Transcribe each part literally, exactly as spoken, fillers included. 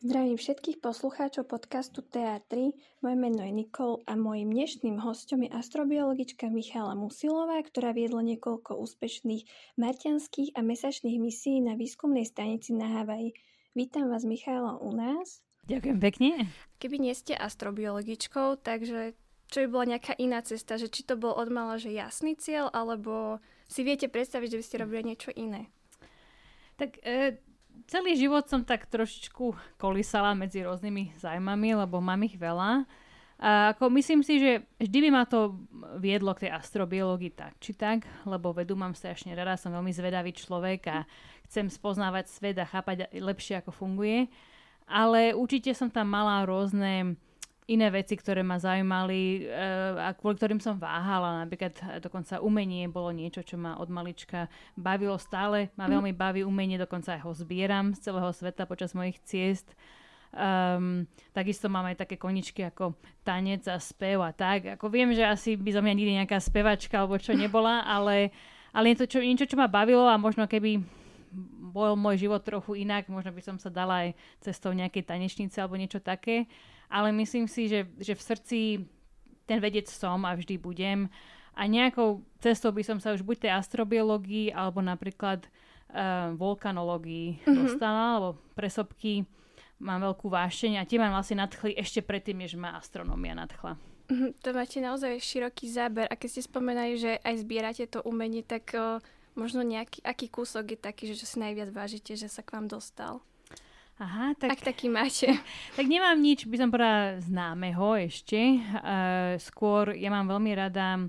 Zdravím všetkých poslucháčov podcastu té á tri. Moje meno je Nikol a mojím dnešným hosťom je astrobiologička Michaela Musilová, ktorá viedla niekoľko úspešných marťanských a mesačných misií na výskumnej stanici na Havaji. Vítam vás, Michaela, u nás. Ďakujem pekne. Keby nie ste astrobiologičkou, takže čo by bola nejaká iná cesta? Že či to bol odmala že jasný cieľ, alebo si viete predstaviť, že by ste robili niečo iné? Tak... E- Celý život som tak trošičku kolísala medzi rôznymi zájmami, lebo mám ich veľa. A ako myslím si, že vždy by ma to viedlo k tej astrobiológii tak či tak, lebo vedu mám strašne rada, som veľmi zvedavý človek a chcem spoznávať svet a chápať lepšie, ako funguje. Ale určite som tam mala rôzne iné veci, ktoré ma zaujímali a kvôli ktorým som váhala. Napríklad dokonca umenie bolo niečo, čo ma od malička bavilo stále. Ma veľmi baví umenie, dokonca aj ho zbieram z celého sveta počas mojich ciest. Um, takisto mám aj také koničky ako tanec a spev a tak. Ako viem, že asi by za mňa nikdy nejaká spevačka alebo čo nebola, ale, ale je to čo, niečo, čo ma bavilo a možno keby bol môj život trochu inak, možno by som sa dala aj cestou nejakej tanečnice alebo niečo také. Ale myslím si, že, že v srdci ten vedec som a vždy budem. A nejakou cestou by som sa už buď tej astrobiológii alebo napríklad uh, vulkanológii mm-hmm. dostala, alebo presopky. Mám veľkú vášeň a tie ma vlastne nadchli ešte predtým, než ma astronomia nadchla. Mm-hmm. To máte naozaj široký záber. A keď ste spomenali, že aj zbierate to umenie, tak uh, možno nejaký aký kúsok je taký, že čo si najviac vážite, že sa k vám dostal? Aha, tak... Ak taký máte. Tak nemám nič, by som povedala, známeho ešte. Uh, skôr ja mám veľmi rada uh,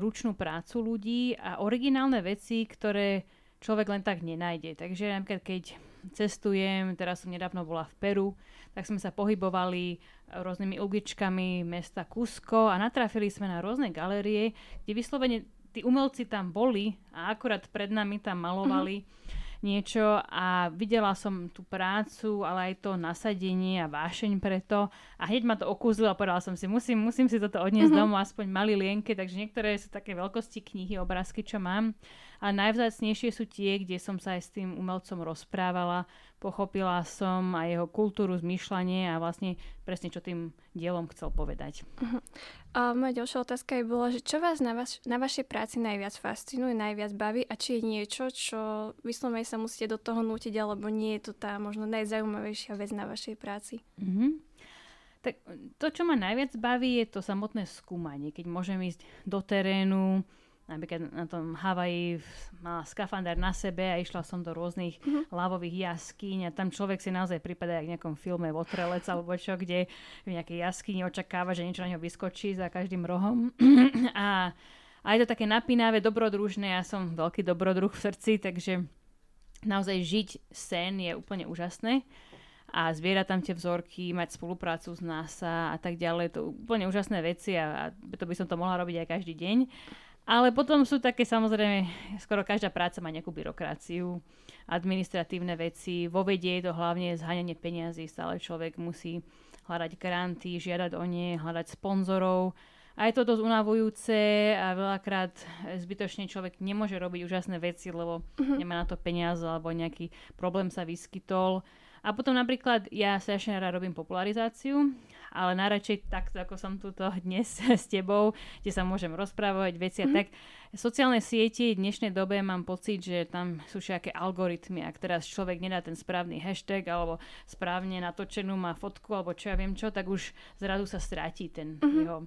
ručnú prácu ľudí a originálne veci, ktoré človek len tak nenájde. Takže napríklad, keď cestujem, teraz som nedávno bola v Peru, tak sme sa pohybovali rôznymi uličkami mesta Cusco a natrafili sme na rôzne galérie, kde vyslovene tí umelci tam boli a akurát pred nami tam malovali mm-hmm. niečo a videla som tú prácu, ale aj to nasadenie a vášeň preto a hneď ma to okúzlo a povedala som si, musím, musím si toto odniesť mm-hmm. domov, aspoň mali lienke, takže niektoré sú také veľkosti knihy, obrázky, čo mám. A najvzácnejšie sú tie, kde som sa aj s tým umelcom rozprávala, pochopila som aj jeho kultúru, zmýšľanie a vlastne presne, čo tým dielom chcel povedať. Uh-huh. A moja ďalšia otázka je bola, že čo vás na, vaš, na vašej práci najviac fascinuje, najviac baví a či je niečo, čo vyslovene sa musíte do toho nútiť, alebo nie je to tá možno najzaujímavejšia vec na vašej práci? Uh-huh. Tak to, čo ma najviac baví, je to samotné skúmanie. Keď môžem ísť do terénu, napríklad na tom Havaji mala skafandár na sebe a išla som do rôznych mm-hmm. lavových jaskýň a tam človek si naozaj prípada jak v nejakom filme Votrelec alebo čo, kde v nejakej jaskyni očakáva, že niečo na ňo vyskočí za každým rohom. a, a je to také napínavé, dobrodružné. Ja som veľký dobrodruh v srdci, takže naozaj žiť sen je úplne úžasné. A zbierať tam tie vzorky, mať spoluprácu s NASA a tak ďalej. To úplne úžasné veci a, a to by som to mohla robiť aj každý deň. Ale potom sú také, samozrejme, skoro každá práca má nejakú byrokraciu, administratívne veci. Vo vede je to hlavne zháňanie peniazy. Stále človek musí hľadať granty, žiadať o ne, hľadať sponzorov. A je to dosť unavujúce a veľakrát zbytočne človek nemôže robiť úžasné veci, lebo uh-huh. nemá na to peniaze alebo nejaký problém sa vyskytol. A potom napríklad ja strašne rád robím popularizáciu, ale najradšej takto, ako som tuto dnes s tebou, kde sa môžem rozprávať veci a mm-hmm. tak. Sociálne siete v dnešnej dobe mám pocit, že tam sú všaké algoritmy. Ak teraz človek nedá ten správny hashtag alebo správne natočenú má fotku alebo čo ja viem čo, tak už zrazu sa stratí ten mm-hmm. jeho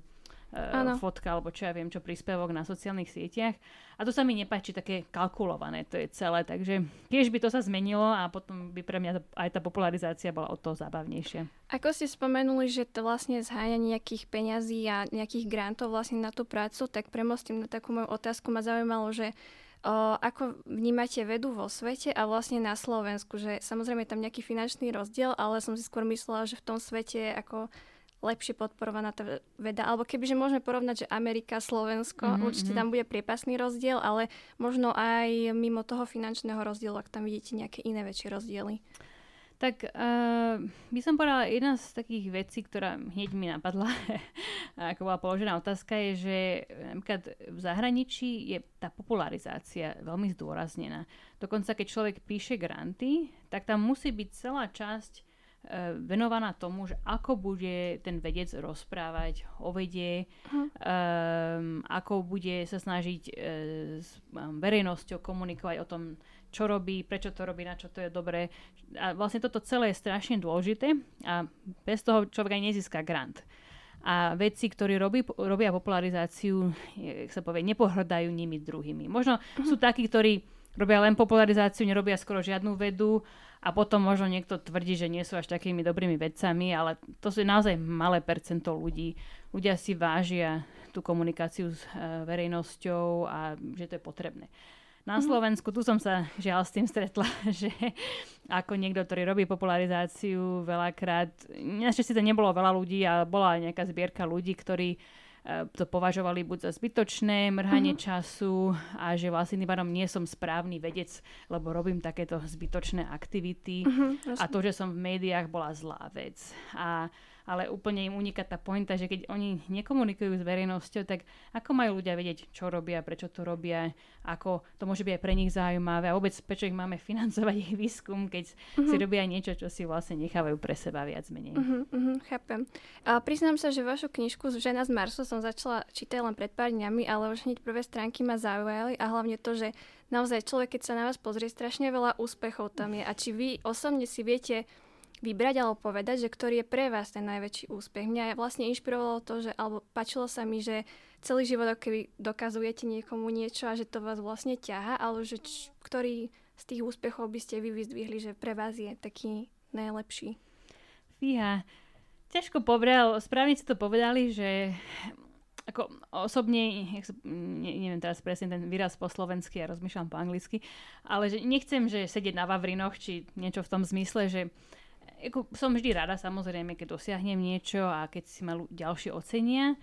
Uh, fotka, alebo čo ja viem, čo príspevok na sociálnych sieťach. A to sa mi nepáči, také kalkulované to je celé. Takže tiež by to sa zmenilo a potom by pre mňa aj tá popularizácia bola o to zábavnejšia. Ako ste spomenuli, že to vlastne zháňanie nejakých peňazí a nejakých grantov vlastne na tú prácu, tak premostím na takú moju otázku. Ma zaujímalo, že O, ako vnímate vedu vo svete a vlastne na Slovensku, že samozrejme je tam nejaký finančný rozdiel, ale som si skôr myslela, že v tom svete je ako lepšie podporovaná tá veda, alebo kebyže môžeme porovnať, že Amerika, Slovensko, mm-hmm. určite tam bude priepasný rozdiel, ale možno aj mimo toho finančného rozdielu, ak tam vidíte nejaké iné väčšie rozdiely. Tak uh, by som povedala, jedna z takých vecí, ktorá hneď mi napadla, ako bola položená otázka, je, že napríklad v zahraničí je tá popularizácia veľmi zdôraznená. Dokonca, keď človek píše granty, tak tam musí byť celá časť venovaná tomu, že ako bude ten vedec rozprávať o vede, uh-huh. um, ako bude sa snažiť um, s verejnosťou komunikovať o tom, čo robí, prečo to robí, na čo to je dobré. A vlastne toto celé je strašne dôležité a bez toho človek aj nezíska grant. A vedci, ktorí robí, robia popularizáciu, jak sa povie, nepohrdajú nimi druhými. Možno uh-huh. sú takí, ktorí robia len popularizáciu, nerobia skoro žiadnu vedu a potom možno niekto tvrdí, že nie sú až takými dobrými vedcami, ale to sú naozaj malé percento ľudí. Ľudia si vážia tú komunikáciu s uh, verejnosťou a že to je potrebné. Na Slovensku, tu som sa žiaľ s tým stretla, že ako niekto, ktorý robí popularizáciu veľakrát, našťastie to nebolo veľa ľudí, ale bola nejaká zbierka ľudí, ktorí to považovali buď za zbytočné, mrhanie uh-huh. času a že vlastne tým pádom nie som správny vedec, lebo robím takéto zbytočné aktivity uh-huh, a to, že som v médiách, bola zlá vec. A, ale úplne im uniká tá pointa, že keď oni nekomunikujú s verejnosťou, tak ako majú ľudia vedieť, čo robia, prečo to robia, ako to môže byť aj pre nich zaujímavé a vôbec prečo ich máme financovať ich výskum, keď uh-huh. si robia niečo, čo si vlastne nechávajú pre seba viac menej. Uh-huh, uh-huh, chápem. A priznám sa, že vašu knižku Žena z Marsu som začala čítať len pred pár dňami, ale už hneď prvé stránky ma zaujali a hlavne to, že naozaj človek, keď sa na vás pozrie, strašne veľa úspechov tam je. A či vy osobne si viete vybrať alebo povedať, že ktorý je pre vás ten najväčší úspech? Mňa vlastne inšpirovalo to, že alebo páčilo sa mi, že celý život, keby dokazujete niekomu niečo a že to vás vlastne ťaha, ale že č- ktorý z tých úspechov by ste vy vyzdvihli, že pre vás je taký najlepší? Fíha, ťažko povedal. Správne si to povedali, že ako osobne, jak sa, ne, neviem teraz presne ten výraz po slovensky, ja rozmýšľam po anglicky, ale že nechcem, že sedieť na vavrinoch, či niečo v tom zmysle, že ako, som vždy rada samozrejme, keď dosiahnem niečo a keď si ma ďalšie ocenia,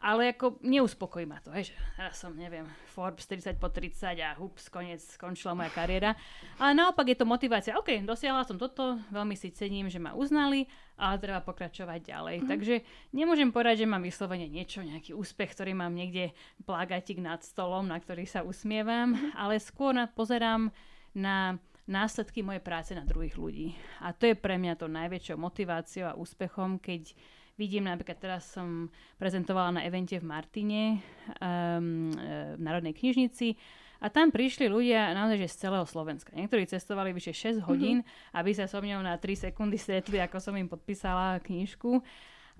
ale ako neuspokojí ma to, hej, že teraz som, neviem, Forbes tridsať po tridsať a hups, koniec, skončila moja kariéra. Ale naopak je to motivácia, ok, dosiahla som toto, veľmi si cením, že ma uznali, ale treba pokračovať ďalej. Mm. Takže nemôžem povedať, že mám vyslovene niečo, nejaký úspech, ktorý mám niekde plagatík nad stolom, na ktorý sa usmievam, mm. ale skôr pozerám na následky mojej práce na druhých ľudí. A to je pre mňa to najväčšou motiváciou a úspechom, keď vidím, napríklad teraz som prezentovala na evente v Martine, um, v Národnej knižnici a tam prišli ľudia naozaj že z celého Slovenska. Niektorí cestovali vyše šesť hodín, mm-hmm. aby sa so mnou na tri sekundy stretli, ako som im podpísala knižku.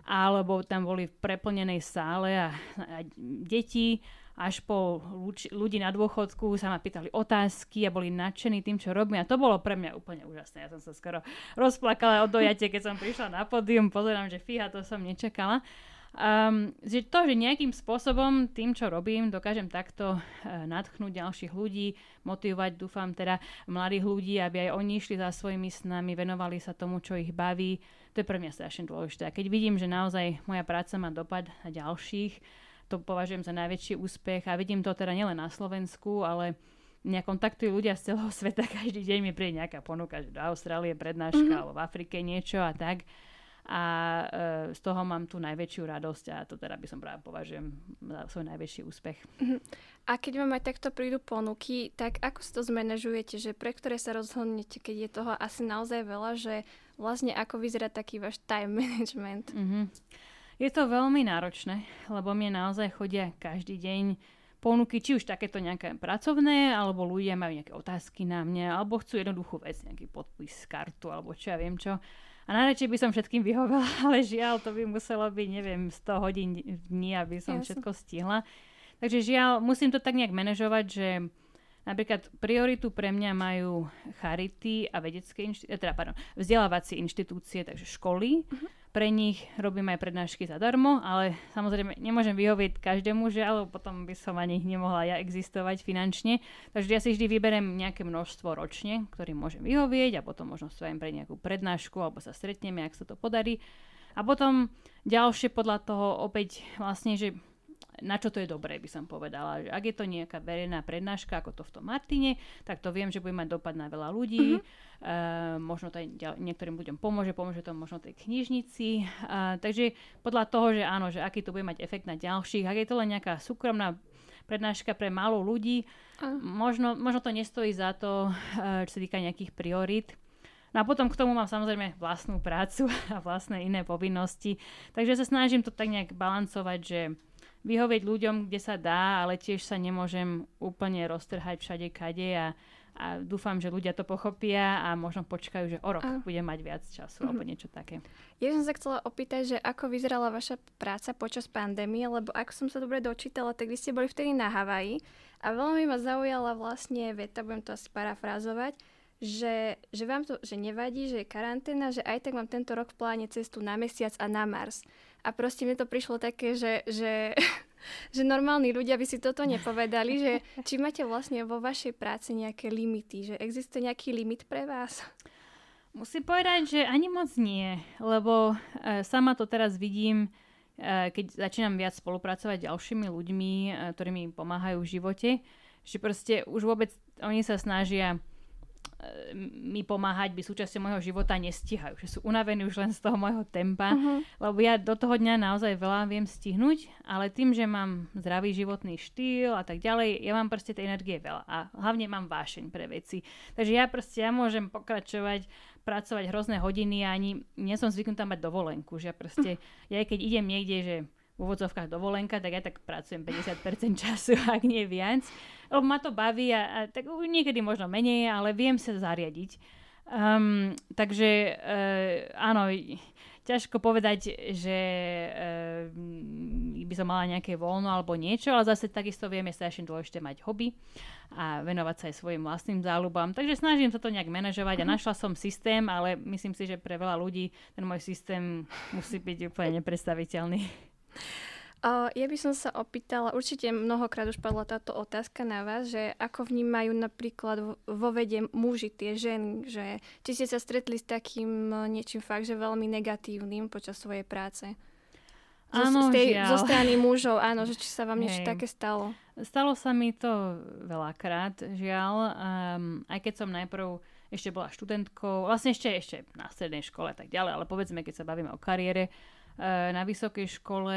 Alebo tam boli v preplnenej sále a, a deti až po ľuč, ľudí na dôchodku sa ma pýtali otázky a boli nadšení tým, čo robím. A to bolo pre mňa úplne úžasné. Ja som sa skoro rozplakala od dojate, keď som prišla na pódium. Pozerám, že fíha, to som nečakala. Um, že to, že nejakým spôsobom tým, čo robím, dokážem takto uh, nadchnúť ďalších ľudí, motivovať, dúfam, teda mladých ľudí, aby aj oni išli za svojimi snami, venovali sa tomu, čo ich baví. To je pre mňa strašne dôležité. A keď vidím, že naozaj moja práca má dopad na ďalších, to považujem za najväčší úspech a vidím to teda nielen na Slovensku, ale mňa kontaktujú ľudia z celého sveta. Každý deň mi príde nejaká ponuka, že do Austrálie prednáška mm-hmm. alebo v Afrike niečo a tak. A e, z toho mám tú najväčšiu radosť a to teda by som práve považujem za svoj najväčší úspech. Uh-huh. A keď vám aj takto prídu ponuky, tak ako si to zmanažujete, že pre ktoré sa rozhodnete, keď je toho asi naozaj veľa, že vlastne ako vyzerá taký váš time management? Uh-huh. Je to veľmi náročné, lebo mne naozaj chodia každý deň ponuky, či už takéto nejaké pracovné, alebo ľudia majú nejaké otázky na mňa, alebo chcú jednoduchú vec, nejaký podpis, kartu, alebo čo ja viem čo. A najradšej by som všetkým vyhovela, ale žiaľ, to by muselo byť, neviem, sto hodín dní, aby som Jasne. všetko stihla. Takže žiaľ, musím to tak nejak manažovať, že napríklad prioritu pre mňa majú charity a vedecké inštitúcie, teda, pardon, vzdelávacie inštitúcie, takže školy. Uh-huh. Pre nich robím aj prednášky zadarmo, ale samozrejme nemôžem vyhovieť každému, že alebo potom by som ani nemohla ja existovať finančne. Takže ja si vždy vyberiem nejaké množstvo ročne, ktorým môžem vyhovieť a potom možno spravím pre nejakú prednášku alebo sa stretneme, ak sa to podarí. A potom ďalšie podľa toho opäť vlastne, že na čo to je dobré, by som povedala. Že ak je to nejaká verejná prednáška, ako to v tom Martine, tak to viem, že bude mať dopad na veľa ľudí. Mm-hmm. Uh, možno to aj niektorým ľuďom pomôže, pomôže to možno tej knižnici. Uh, takže podľa toho, že áno, že aký to bude mať efekt na ďalších, ak je to len nejaká súkromná prednáška pre málo ľudí, mm. možno, možno to nestojí za to, uh, čo sa týka nejakých priorít. No a potom k tomu mám samozrejme vlastnú prácu a vlastné iné povinnosti. Takže sa snažím to tak nejak balancovať, že vyhovieť ľuďom, kde sa dá, ale tiež sa nemôžem úplne roztrhať všade kade a, a dúfam, že ľudia to pochopia a možno počkajú, že o rok a... budem mať viac času mm-hmm. alebo niečo také. Ja som sa chcela opýtať, že ako vyzerala vaša práca počas pandémie, lebo ako som sa dobre dočítala, tak vy ste boli vtedy na Havaji a veľmi ma zaujala vlastne veta, budem to asi parafrázovať, Že, že vám to že nevadí, že je karanténa, že aj tak mám tento rok v pláne cestu na Mesiac a na Mars. A proste mne to prišlo také, že, že, že normálni ľudia by si toto nepovedali, že či máte vlastne vo vašej práci nejaké limity, že existuje nejaký limit pre vás? Musím povedať, že ani moc nie, lebo e, sama to teraz vidím, e, keď začínam viac spolupracovať s ďalšími ľuďmi, e, ktorí mi pomáhajú v živote, že proste už vôbec oni sa snažia mi pomáhať, by súčasťou môjho života nestíhajú, že sú unavení už len z toho môjho tempa, uh-huh. lebo ja do toho dňa naozaj veľa viem stihnúť, ale tým, že mám zdravý životný štýl a tak ďalej, ja mám proste tej energie veľa a hlavne mám vášeň pre veci. Takže ja proste, ja môžem pokračovať, pracovať hrozné hodiny a ani nie som zvyknutá mať dovolenku, že ja proste, uh-huh. ja keď idem niekde, že v úvodzovkách dovolenka, tak ja tak pracujem päťdesiat percent času, ak nie viac. Lebo ma to baví a, a tak niekedy možno menej, ale viem sa zariadiť. Um, takže uh, áno, ťažko povedať, že uh, by som mala nejaké voľno alebo niečo, ale zase takisto viem, je strašne dôležité mať hobby a venovať sa aj svojim vlastným záľubám. Takže snažím sa to nejak manažovať a našla som systém, ale myslím si, že pre veľa ľudí ten môj systém musí byť úplne nepredstaviteľný. Uh, ja by som sa opýtala, určite mnohokrát už padla táto otázka na vás, že ako vnímajú napríklad vo vede muži tie ženy, že či ste sa stretli s takým niečím fakt, že veľmi negatívnym počas svojej práce. Zo, áno, z tej, zo strany mužov, áno, že či sa vám niečo Hej. také stalo. Stalo sa mi to veľakrát, žiaľ, um, aj keď som najprv ešte bola študentkou, vlastne ešte, ešte na strednej škole a tak ďalej, ale povedzme, keď sa bavíme o kariére, na vysokej škole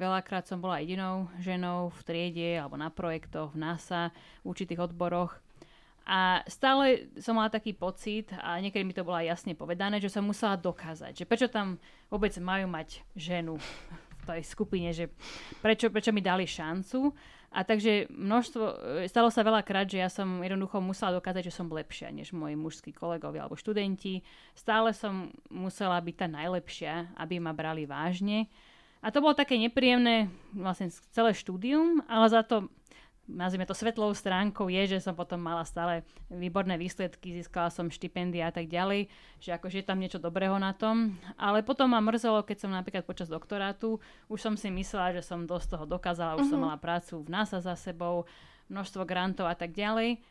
veľakrát som bola jedinou ženou v triede alebo na projektoch v NASA, v určitých odboroch. A stále som mala taký pocit, a niekedy mi to bolo jasne povedané, že som musela dokázať, že prečo tam vôbec majú mať ženu v tej skupine, že prečo, prečo mi dali šancu. A takže množstvo, stalo sa veľakrát, že ja som jednoducho musela dokázať, že som lepšia než moji mužskí kolegovia alebo študenti. Stále som musela byť tá najlepšia, aby ma brali vážne. A to bolo také nepríjemné vlastne celé štúdium, ale za to, nazvime to svetlou stránkou, je, že som potom mala stále výborné výsledky, získala som štipendia a tak ďalej, že akože je tam niečo dobrého na tom. Ale potom ma mrzelo, keď som napríklad počas doktorátu, už som si myslela, že som dosť toho dokázala, už uh-huh. som mala prácu v NASA za sebou, množstvo grantov a tak ďalej.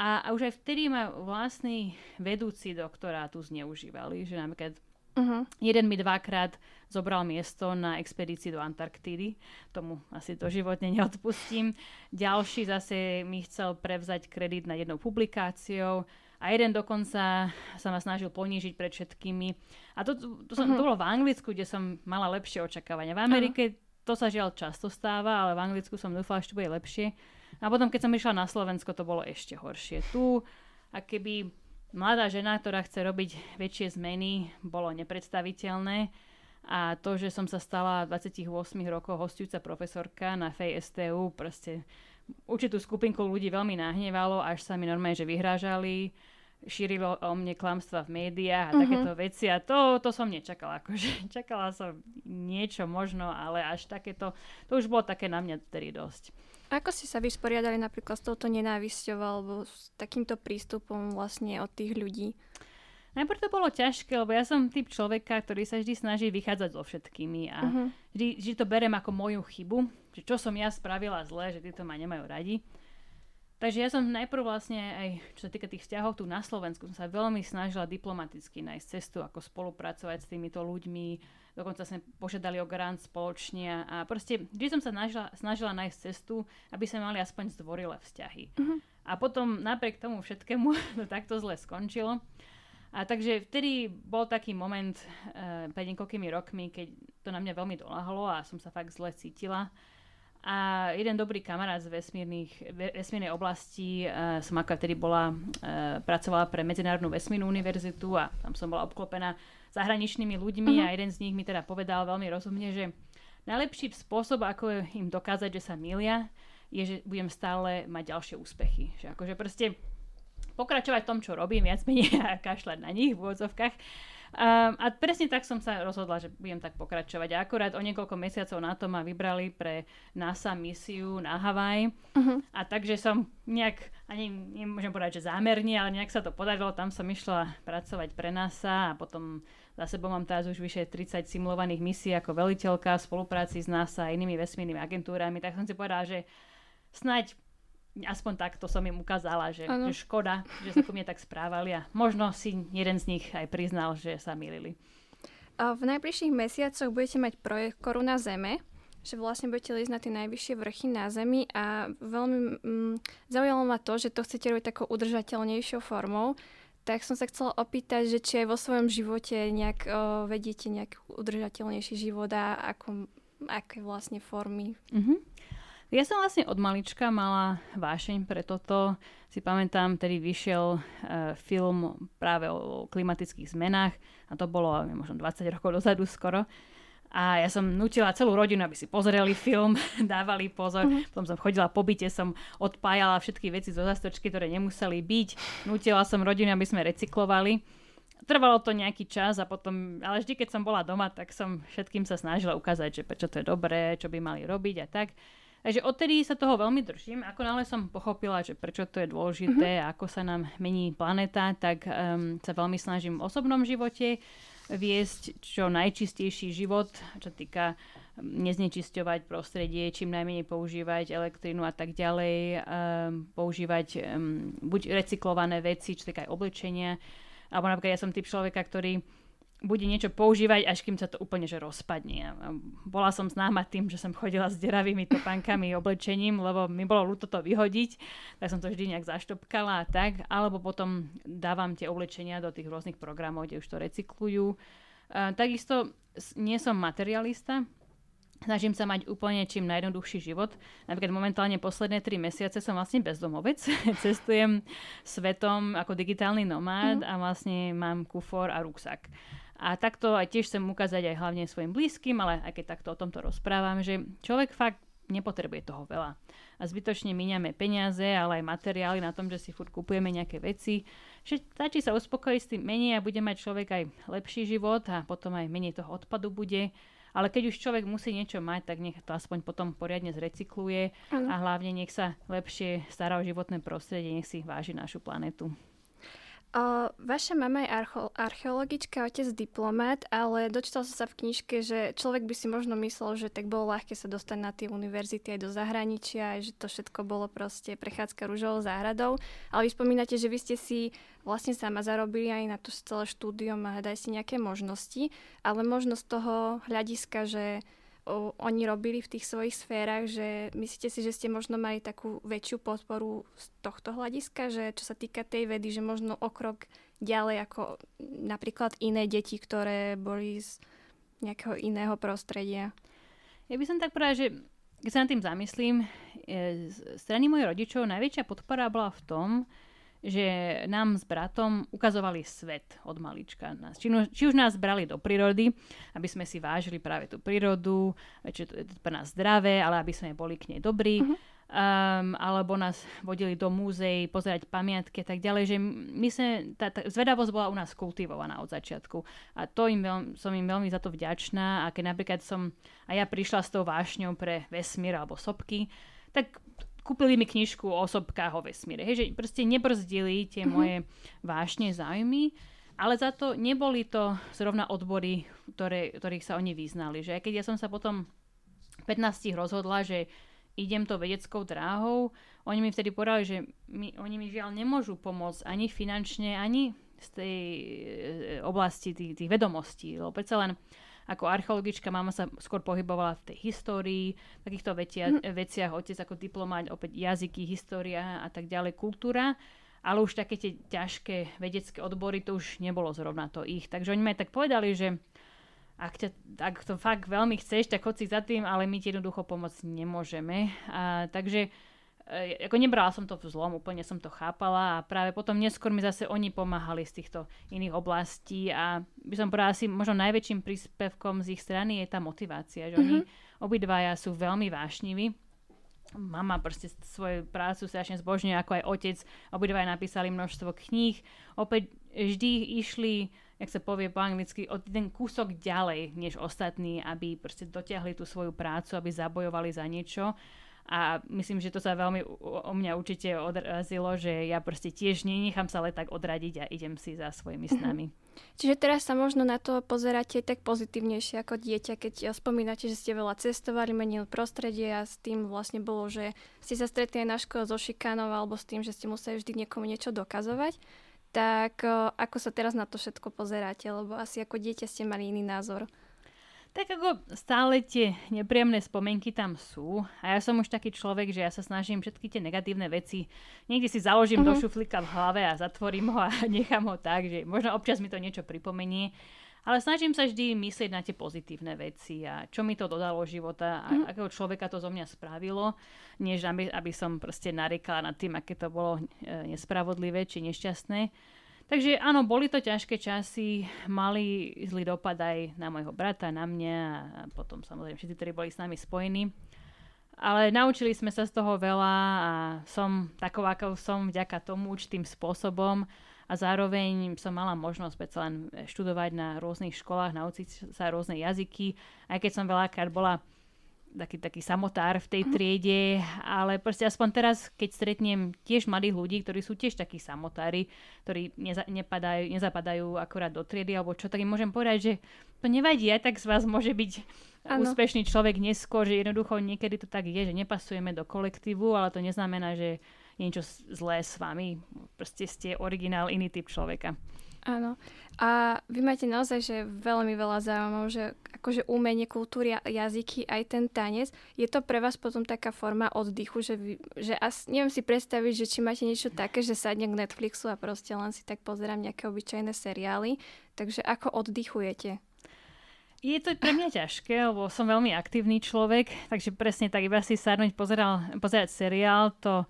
A, a už aj vtedy ma vlastní vedúci doktorátu zneužívali, že napríklad Uh-huh. jeden mi dvakrát zobral miesto na expedícii do Antarktídy. Tomu asi doživotne neodpustím. Ďalší zase mi chcel prevzať kredit nad jednou publikáciou. A jeden dokonca sa ma snažil ponížiť pred všetkými. A to, to, som, uh-huh. to bolo v Anglicku, kde som mala lepšie očakávania. V Amerike uh-huh. to sa žiaľ často stáva, ale v Anglicku som dúfala, že to bude lepšie. A potom, keď som išla na Slovensko, to bolo ešte horšie. Tu, a keby... mladá žena, ktorá chce robiť väčšie zmeny, bolo nepredstaviteľné. A to, že som sa stala dvadsaťosem rokov hosťujúca profesorka na ef es té u, proste určitú skupinku ľudí veľmi nahnevalo, až sa mi normálne, že vyhrážali, šírilo o mne klamstva v médiách a mm-hmm. takéto veci. A to, to som nečakala. Akože čakala som niečo možno, ale až takéto, to už bolo také na mňa vtedy dosť. Ako ste sa vysporiadali napríklad s touto nenávisťou alebo s takýmto prístupom vlastne od tých ľudí? Najprv to bolo ťažké, lebo ja som typ človeka, ktorý sa vždy snaží vychádzať so všetkými a uh-huh. vždy, vždy to berem ako moju chybu, že čo som ja spravila zle, že títo ma nemajú radi. Takže ja som najprv vlastne aj čo sa týka tých vzťahov tu na Slovensku som sa veľmi snažila diplomaticky nájsť cestu, ako spolupracovať s týmito ľuďmi. Dokonca sme požiadali o grant spoločne a proste vždy som sa snažila, snažila nájsť cestu, aby sme mali aspoň zdvorilé vzťahy. Uh-huh. A potom napriek tomu všetkému to takto zle skončilo. A takže vtedy bol taký moment e, pred niekoľkými rokmi, keď to na mňa veľmi doľahlo a som sa fakt zle cítila. A jeden dobrý kamarát z vesmírnej oblasti, e, som ako vtedy bola, e, pracovala pre Medzinárodnú vesmírnu univerzitu a tam som bola obklopená zahraničnými ľuďmi, uh-huh. a jeden z nich mi teda povedal veľmi rozumne, že najlepší spôsob, ako im dokázať, že sa milia, je, že budem stále mať ďalšie úspechy. Že akože proste pokračovať v tom, čo robím, viac menej a kašľať na nich v úvodzovkách. Um, a presne tak som sa rozhodla, že budem tak pokračovať. A akurát o niekoľko mesiacov na to ma vybrali pre NASA misiu na Havaj. Uh-huh. A takže som nejak, ani nemôžem povedať, že zámerne, ale nejak sa to podarilo. Tam som išla pracovať pre NASA a potom za sebou mám teraz už vyše tridsať simulovaných misií ako veliteľka v spolupráci s NASA a inými vesmírnymi agentúrami. Tak som si povedala, že snáď aspoň takto som im ukázala, že, že škoda, že sa ku mne tak správali a možno si jeden z nich aj priznal, že sa mýlili. V najbližších mesiacoch budete mať projekt Koruna Zeme, že vlastne budete liezť na tie najvyššie vrchy na Zemi a veľmi mm, zaujalo ma to, že to chcete robiť takou udržateľnejšou formou, tak som sa chcela opýtať, že či aj vo svojom živote nejak o, vediete nejak udržateľnejší život a ako, aké vlastne formy. Mhm. Ja som vlastne od malička mala vášeň pre toto. Si pamätám, tedy vyšiel e, film práve o, o klimatických zmenách a to bolo možno dvadsať rokov dozadu skoro. A ja som nutila celú rodinu, aby si pozreli film, dávali pozor. Uh-huh. Potom som chodila po byte, som odpájala všetky veci zo zastočky, ktoré nemuseli byť. Nutila som rodinu, aby sme recyklovali. Trvalo to nejaký čas a potom, ale vždy, keď som bola doma, tak som všetkým sa snažila ukázať, že prečo to je dobré, čo by mali robiť a tak. Takže odtedy sa toho veľmi držím. Ako náhle som pochopila, že prečo to je dôležité, uh-huh. a ako sa nám mení planéta, tak um, sa veľmi snažím v osobnom živote viesť čo najčistejší život, čo týka neznečisťovať prostredie, čím najmenej používať elektrínu a tak ďalej, um, používať um, buď recyklované veci, čo týka aj oblečenia, alebo napríklad ja som typ človeka, ktorý bude niečo používať, až kým sa to úplne že rozpadne. Bola som známa tým, že som chodila s deravými topánkami, oblečením, lebo mi bolo ľúto to vyhodiť, tak som to vždy nejak zaštopkala a tak, alebo potom dávam tie oblečenia do tých rôznych programov, kde už to recyklujú. Uh, takisto nie som materialista, snažím sa mať úplne čím najjednoduchší život. Napríklad momentálne posledné tri mesiace som vlastne bezdomovec. Cestujem svetom ako digitálny nomád a vlastne mám kufor a ruksak. A takto aj tiež chcem ukázať aj hlavne svojim blízkym, ale aj keď takto o tomto rozprávam, že človek fakt nepotrebuje toho veľa. A zbytočne míňame peniaze, ale aj materiály na tom, že si furt kupujeme nejaké veci. Že stačí sa uspokojiť s tým menej a bude mať človek aj lepší život a potom aj menej toho odpadu bude. Ale keď už človek musí niečo mať, tak nech to aspoň potom poriadne zrecykluje, ano. A hlavne nech sa lepšie stará o životné prostredie, nech si váži našu planetu. O, vaša mama je archo- archeologička, otec diplomát, ale dočítal som sa v knižke, že človek by si možno myslel, že tak bolo ľahké sa dostať na tie univerzity aj do zahraničia, že to všetko bolo proste prechádzka ružovou záhradou. Ale vy spomínate, že vy ste si vlastne sama zarobili aj na to celé štúdium a hľadali si nejaké možnosti, ale možno z toho hľadiska, že o, oni robili v tých svojich sférach, že myslíte si, že ste možno mali takú väčšiu podporu z tohto hľadiska, že čo sa týka tej vedy, že možno o krok ďalej ako napríklad iné deti, ktoré boli z nejakého iného prostredia? Ja by som tak povedala, že keď sa nad tým zamyslím, z strany mojich rodičov najväčšia podpora bola v tom, že nám s bratom ukazovali svet od malička. Či, či už nás brali do prírody, aby sme si vážili práve tú prírodu, či to je pre nás zdravé, ale aby sme boli k nej dobrí. Uh-huh. Um, alebo nás vodili do múzeí, pozerať pamiatky a tak ďalej. Že my sme, tá, tá zvedavosť bola u nás kultivovaná od začiatku. A to im veľmi, som im veľmi za to vďačná. A keď napríklad som a ja prišla s tou vášňou pre vesmír alebo sopky, tak kúpili mi knižku o osobkách o vesmíre. Hej, že proste nebrzdili tie moje vášne záujmy, ale za to neboli to zrovna odbory, ktoré, ktorých sa oni vyznali. Že keď ja som sa potom v pätnástich rozhodla, že idem to vedeckou dráhou, oni mi vtedy povedali, že mi, oni mi žiaľ nemôžu pomôcť ani finančne, ani z tej oblasti tých, tých vedomostí. Lebo predsa len ako archeologička, mama sa skôr pohybovala v tej histórii, v takýchto vecia, mm. veciach, otec ako diplomát, opäť jazyky, história a tak ďalej, kultúra, ale už také tie ťažké vedecké odbory, to už nebolo zrovna to ich. Takže oni mi tak povedali, že Ak, ťa, ak to fakt veľmi chceš, tak chod si za tým, ale my ti jednoducho pomôcť nemôžeme. A, takže e, ako nebrala som to v zlom, úplne som to chápala a práve potom neskôr mi zase oni pomáhali z týchto iných oblastí a by som povedala, asi možno najväčším príspevkom z ich strany je tá motivácia, že mm-hmm. oni obidvaja sú veľmi vášniví. Mama proste svoju prácu strašne zbožňuje, ako aj otec. Obidva aj napísali množstvo kníh. Opäť vždy išli, jak sa povie po anglicky, o ten kúsok ďalej než ostatní, aby proste dotiahli tú svoju prácu, aby zabojovali za niečo. A myslím, že to sa veľmi o mňa určite odrazilo, že ja proste tiež nenechám sa ale tak odradiť a idem si za svojimi snami. Mhm. Čiže teraz sa možno na to pozeráte tak pozitívnejšie ako dieťa, keď spomínate, že ste veľa cestovali, menili prostredie a s tým vlastne bolo, že ste sa stretli aj na škole so šikanou alebo s tým, že ste museli vždy niekomu niečo dokazovať. Tak ako sa teraz na to všetko pozeráte? Lebo asi ako dieťa ste mali iný názor. Tak ako stále tie nepríjemné spomienky tam sú a ja som už taký človek, že ja sa snažím všetky tie negatívne veci niekde si založím mm-hmm. do šuflíka v hlave a zatvorím ho a nechám ho tak, že možno občas mi to niečo pripomenie, ale snažím sa vždy myslieť na tie pozitívne veci a čo mi to dodalo života a mm-hmm. akého človeka to zo mňa spravilo, než aby, aby som proste narekala nad tým, aké to bolo nespravodlivé či nešťastné. Takže áno, boli to ťažké časy, mali zlý dopad aj na môjho brata, na mňa a potom samozrejme všetci, ktorí boli s nami spojení. Ale naučili sme sa z toho veľa a som takou, akou som vďaka tomu určitým spôsobom a zároveň som mala možnosť predsa len študovať na rôznych školách, naučiť sa rôzne jazyky, aj keď som veľakrát bola taký, taký samotár v tej triede, ale proste aspoň teraz, keď stretnem tiež mladých ľudí, ktorí sú tiež takí samotári, ktorí neza, nepadajú, nezapadajú akorát do triedy, alebo čo, tak im môžem povedať, že to nevadí, aj tak z vás môže byť ano. Úspešný človek neskôr, že jednoducho niekedy to tak je, že nepasujeme do kolektívu, ale to neznamená, že je niečo zlé s vami, proste ste originál, iný typ človeka. Áno. A vy máte naozaj, že veľmi veľa zaujímavé, že akože umenie, kultúra, jazyky, aj ten tanec. Je to pre vás potom taká forma oddychu, že, vy, že as, neviem si predstaviť, že či máte niečo také, že sadnem k Netflixu a proste len si tak pozerám nejaké obyčajné seriály. Takže ako oddychujete? Je to pre mňa ťažké, lebo som veľmi aktívny človek, takže presne tak iba si sadnúť, pozeral, pozerať seriál, to...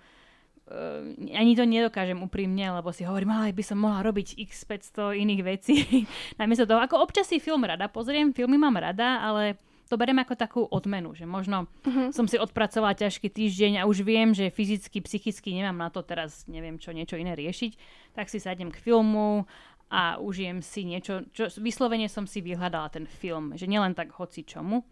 ani to nedokážem úprimne, lebo si hovorím, ale aj by som mohla robiť x päťsto iných vecí. Namiesto toho, ako občas si film rada pozriem, filmy mám rada, ale to beriem ako takú odmenu, že možno uh-huh. som si odpracovala ťažký týždeň a už viem, že fyzicky, psychicky nemám na to teraz, neviem čo, niečo iné riešiť, tak si sadnem k filmu a užijem si niečo, čo vyslovene som si vyhľadala ten film, že nielen tak hoci čomu.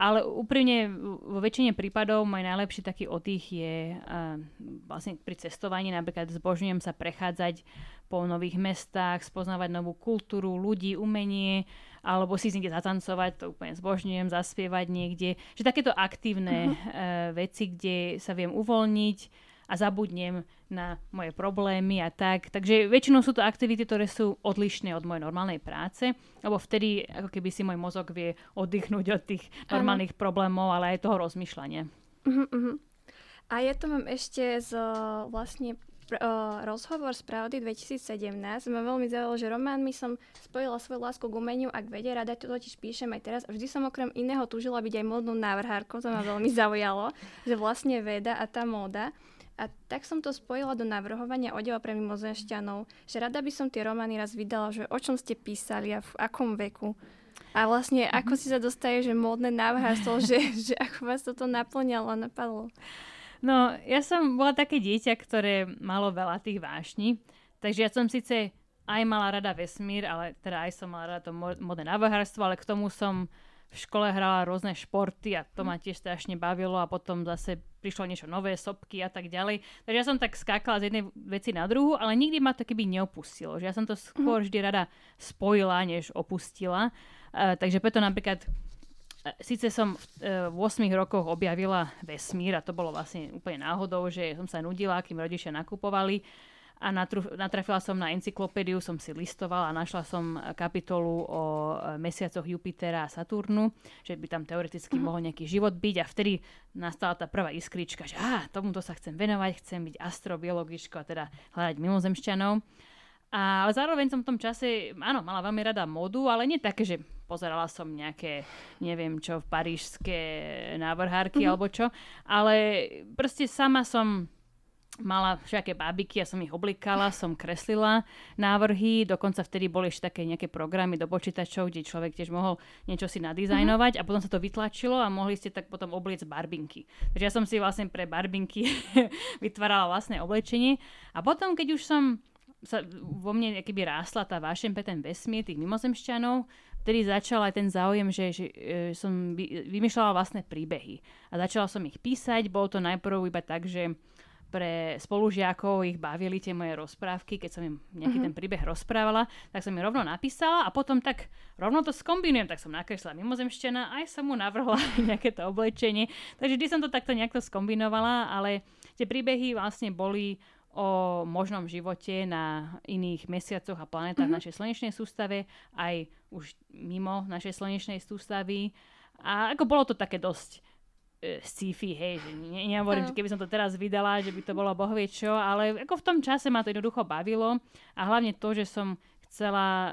Ale úprimne, vo väčšine prípadov môj najlepší taký oddych je uh, vlastne pri cestovaní. Napríklad zbožňujem sa prechádzať po nových mestách, spoznávať novú kultúru, ľudí, umenie, alebo si z niekde zatancovať, to úplne zbožňujem, zaspievať niekde. Že takéto aktívne uh-huh. uh, veci, kde sa viem uvoľniť a zabudnem na moje problémy a tak. Takže väčšinou sú to aktivity, ktoré sú odlišné od mojej normálnej práce, lebo vtedy ako keby si môj mozog vie oddychnúť od tých normálnych Aha. problémov, ale aj toho rozmýšľania. Uh-huh, uh-huh. A ja to mám ešte z vlastne Uh, rozhovor z Pravdy dvetisícsedemnásť. Ma veľmi zaujalo, že románmi som spojila svoju lásku k umeniu a k vede. Rada to totiž píšem aj teraz. Vždy som okrem iného túžila byť aj módnou návrhárkou. To ma veľmi zaujalo, že vlastne veda a tá móda. A tak som to spojila do navrhovania odeva pre mimozemšťanov. Že rada by som tie romány raz vydala, že o čom ste písali a v akom veku. A vlastne ako si sa dostaje, že módne návrhárstvo, že, že ako vás toto naplňalo a napadlo. No, ja som bola také dieťa, ktoré malo veľa tých vášní, takže ja som síce aj mala rada vesmír, ale teda aj som mala rada to modné návrhárstvo, ale k tomu som v škole hrala rôzne športy a to ma tiež strašne bavilo a potom zase prišlo niečo nové, sopky a tak ďalej. Takže ja som tak skákala z jednej veci na druhú, ale nikdy ma to keby neopustilo, že ja som to skôr vždy rada spojila, než opustila. Uh, takže preto napríklad... Sice som v ôsmich rokoch objavila vesmír a to bolo vlastne úplne náhodou, že som sa nudila, kým rodičia nakupovali a natrafila som na encyklopédiu, som si listovala a našla som kapitolu o mesiacoch Jupitera a Saturnu, že by tam teoreticky mm. mohol nejaký život byť a vtedy nastala tá prvá iskrička, že á, tomuto sa chcem venovať, chcem byť astrobiologičko a teda hľadať mimozemšťanov. A, ale zároveň som v tom čase, áno, mala veľmi rada módu, ale nie také, že pozerala som nejaké, neviem čo, parížské návrhárky mm-hmm. alebo čo, ale proste sama som mala všaké bábiky, ja som ich oblikala, som kreslila návrhy, dokonca vtedy boli ešte také nejaké programy do počítačov, kde človek tiež mohol niečo si nadizajnovať a potom sa to vytlačilo a mohli ste tak potom obliecť barbinky. Takže ja som si vlastne pre barbinky vytvárala vlastné oblečenie a potom, keď už som sa vo mne keby rásla tá vášeň pre ten vesmír, tých mimozemšťanov, vtedy začal aj ten záujem, že, že e, som vy, vymýšľala vlastné príbehy a začala som ich písať, bolo to najprv iba tak, že pre spolužiakov ich bavili tie moje rozprávky, keď som im nejaký mm-hmm. ten príbeh rozprávala, tak som im rovno napísala a potom tak rovno to skombinujem, tak som nakreslila mimozemšťana a aj som mu navrhla nejaké to oblečenie. Takže vždy som to takto nejak to skombinovala, ale tie príbehy vlastne boli o možnom živote na iných mesiacoch a planetách mm-hmm. v našej slnečnej sústave, aj už mimo našej slnečnej sústavy. A ako bolo to také dosť sci-fi, hej, že ne, nehovorím, že keby som to teraz vydala, že by to bolo bohvie čo, ale ako v tom čase ma to jednoducho bavilo a hlavne to, že som chcela e,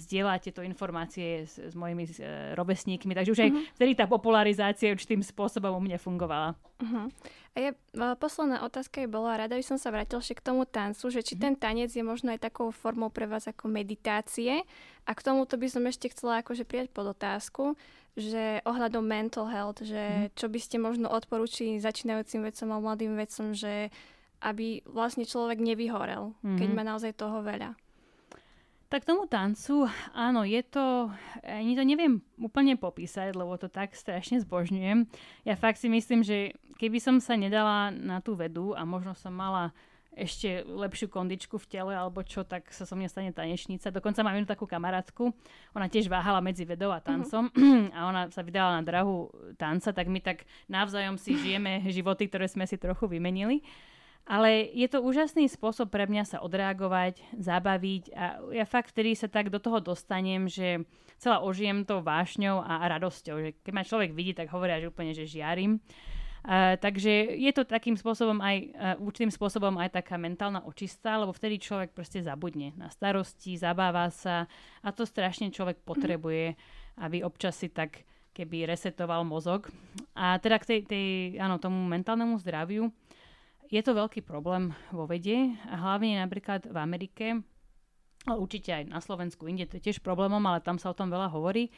zdieľať tieto informácie s, s mojimi e, rovesníkmi, takže už aj uh-huh. vtedy tá popularizácia určitým spôsobom u mňa fungovala. Uh-huh. A ja, posledná otázka je bola, rada by som sa vrátil ešte k tomu tancu, že či uh-huh. ten tanec je možno aj takou formou pre vás ako meditácie a k tomuto by som ešte chcela akože prijať pod otázku, že ohľadom mental health, že uh-huh. čo by ste možno odporúčili začínajúcim vedcom a mladým vedcom, že aby vlastne človek nevyhorel, uh-huh. keď má naozaj toho veľa. Tak tomu tancu, áno, je to, ani to neviem úplne popísať, lebo to tak strašne zbožňujem. Ja fakt si myslím, že keby som sa nedala na tú vedu a možno som mala ešte lepšiu kondičku v tele alebo čo, tak sa so mňa stane tanečnica. Dokonca mám jednu takú kamarátku, ona tiež váhala medzi vedou a tancom mm-hmm. a ona sa vydala na drahu tanca, tak my tak navzájom si žijeme životy, ktoré sme si trochu vymenili. Ale je to úžasný spôsob pre mňa sa odreagovať, zabaviť a ja fakt vtedy sa tak do toho dostanem, že celá ožijem to vášňou a radosťou. Že keď ma človek vidí, tak hovoria, že úplne, že žiarim. Uh, takže je to takým spôsobom aj, uh, určitým spôsobom aj taká mentálna očista, lebo vtedy človek proste zabudne na starosti, zabáva sa a to strašne človek potrebuje, aby občas si tak keby resetoval mozog. A teda k tej, tej, áno, tomu mentálnemu zdraviu je to veľký problém vo vede a hlavne napríklad v Amerike, ale určite aj na Slovensku, inde to je tiež problémom, ale tam sa o tom veľa hovorí,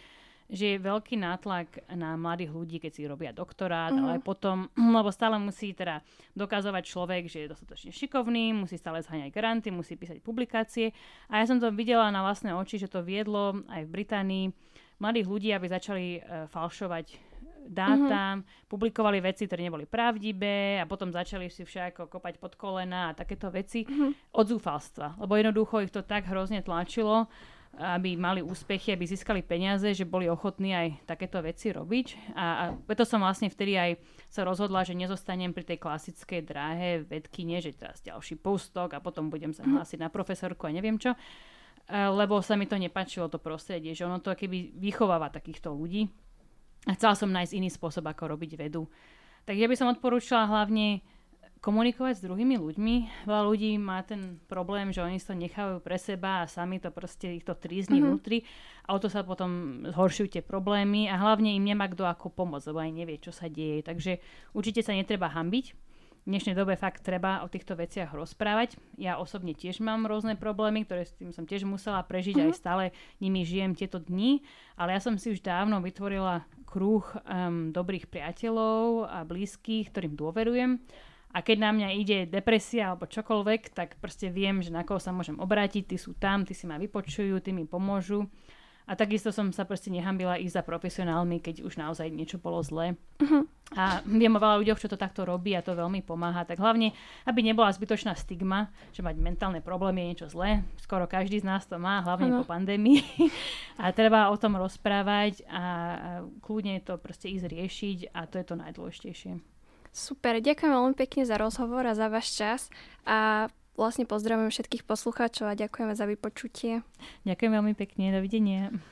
že je veľký nátlak na mladých ľudí, keď si robia doktorát, uh-huh. ale aj potom, lebo stále musí teda dokazovať človek, že je dostatočne šikovný, musí stále zháňať granty, musí písať publikácie a ja som to videla na vlastné oči, že to viedlo aj v Británii mladých ľudí, aby začali e, falšovať dáta, mm-hmm. publikovali veci, ktoré neboli pravdivé a potom začali si však kopať pod kolena a takéto veci mm-hmm. od zúfalstva. Lebo jednoducho ich to tak hrozne tlačilo, aby mali úspechy, aby získali peniaze, že boli ochotní aj takéto veci robiť. A, a preto som vlastne vtedy aj sa rozhodla, že nezostanem pri tej klasickej dráhe vedkyne, že teraz ďalší postdoc a potom budem sa hlásiť mm-hmm. na profesorku a neviem čo. Lebo sa mi to nepáčilo, to prostredie, že ono to keby vychováva takýchto ľudí. A chcela som nájsť iný spôsob, ako robiť vedu. Takže by som odporúčala hlavne komunikovať s druhými ľuďmi. Veľa ľudí má ten problém, že oni to nechávajú pre seba a sami to proste ich to trízni mm-hmm. vnútri a o to sa potom zhoršujú tie problémy a hlavne im nemá kto ako pomôcť, lebo aj nevie, čo sa deje. Takže určite sa netreba hanbiť. V dnešnej dobe fakt treba o týchto veciach rozprávať. Ja osobne tiež mám rôzne problémy, ktoré s tým som tiež musela prežiť mm-hmm. aj stále nimi žijem tieto dni, ale ja som si už dávno vytvorila kruh um, dobrých priateľov a blízkych, ktorým dôverujem. A keď na mňa ide depresia alebo čokoľvek, tak proste viem, že na koho sa môžem obrátiť, tí sú tam, tí si ma vypočujú, tí mi pomôžu. A takisto som sa proste nehambila ísť za profesionálmi, keď už naozaj niečo bolo zlé. Uh-huh. A viem o veľa ľuďoch, čo to takto robí a to veľmi pomáha. Tak hlavne, aby nebola zbytočná stigma, že mať mentálne problémy je niečo zlé. Skoro každý z nás to má, hlavne ano. Po pandémii. A treba o tom rozprávať a kľudne to proste ísť riešiť a to je to najdôležitejšie. Super, ďakujem veľmi pekne za rozhovor a za váš čas. A vlastne pozdravujem všetkých poslucháčov a ďakujeme za vypočutie. Ďakujem veľmi pekne, dovidenia.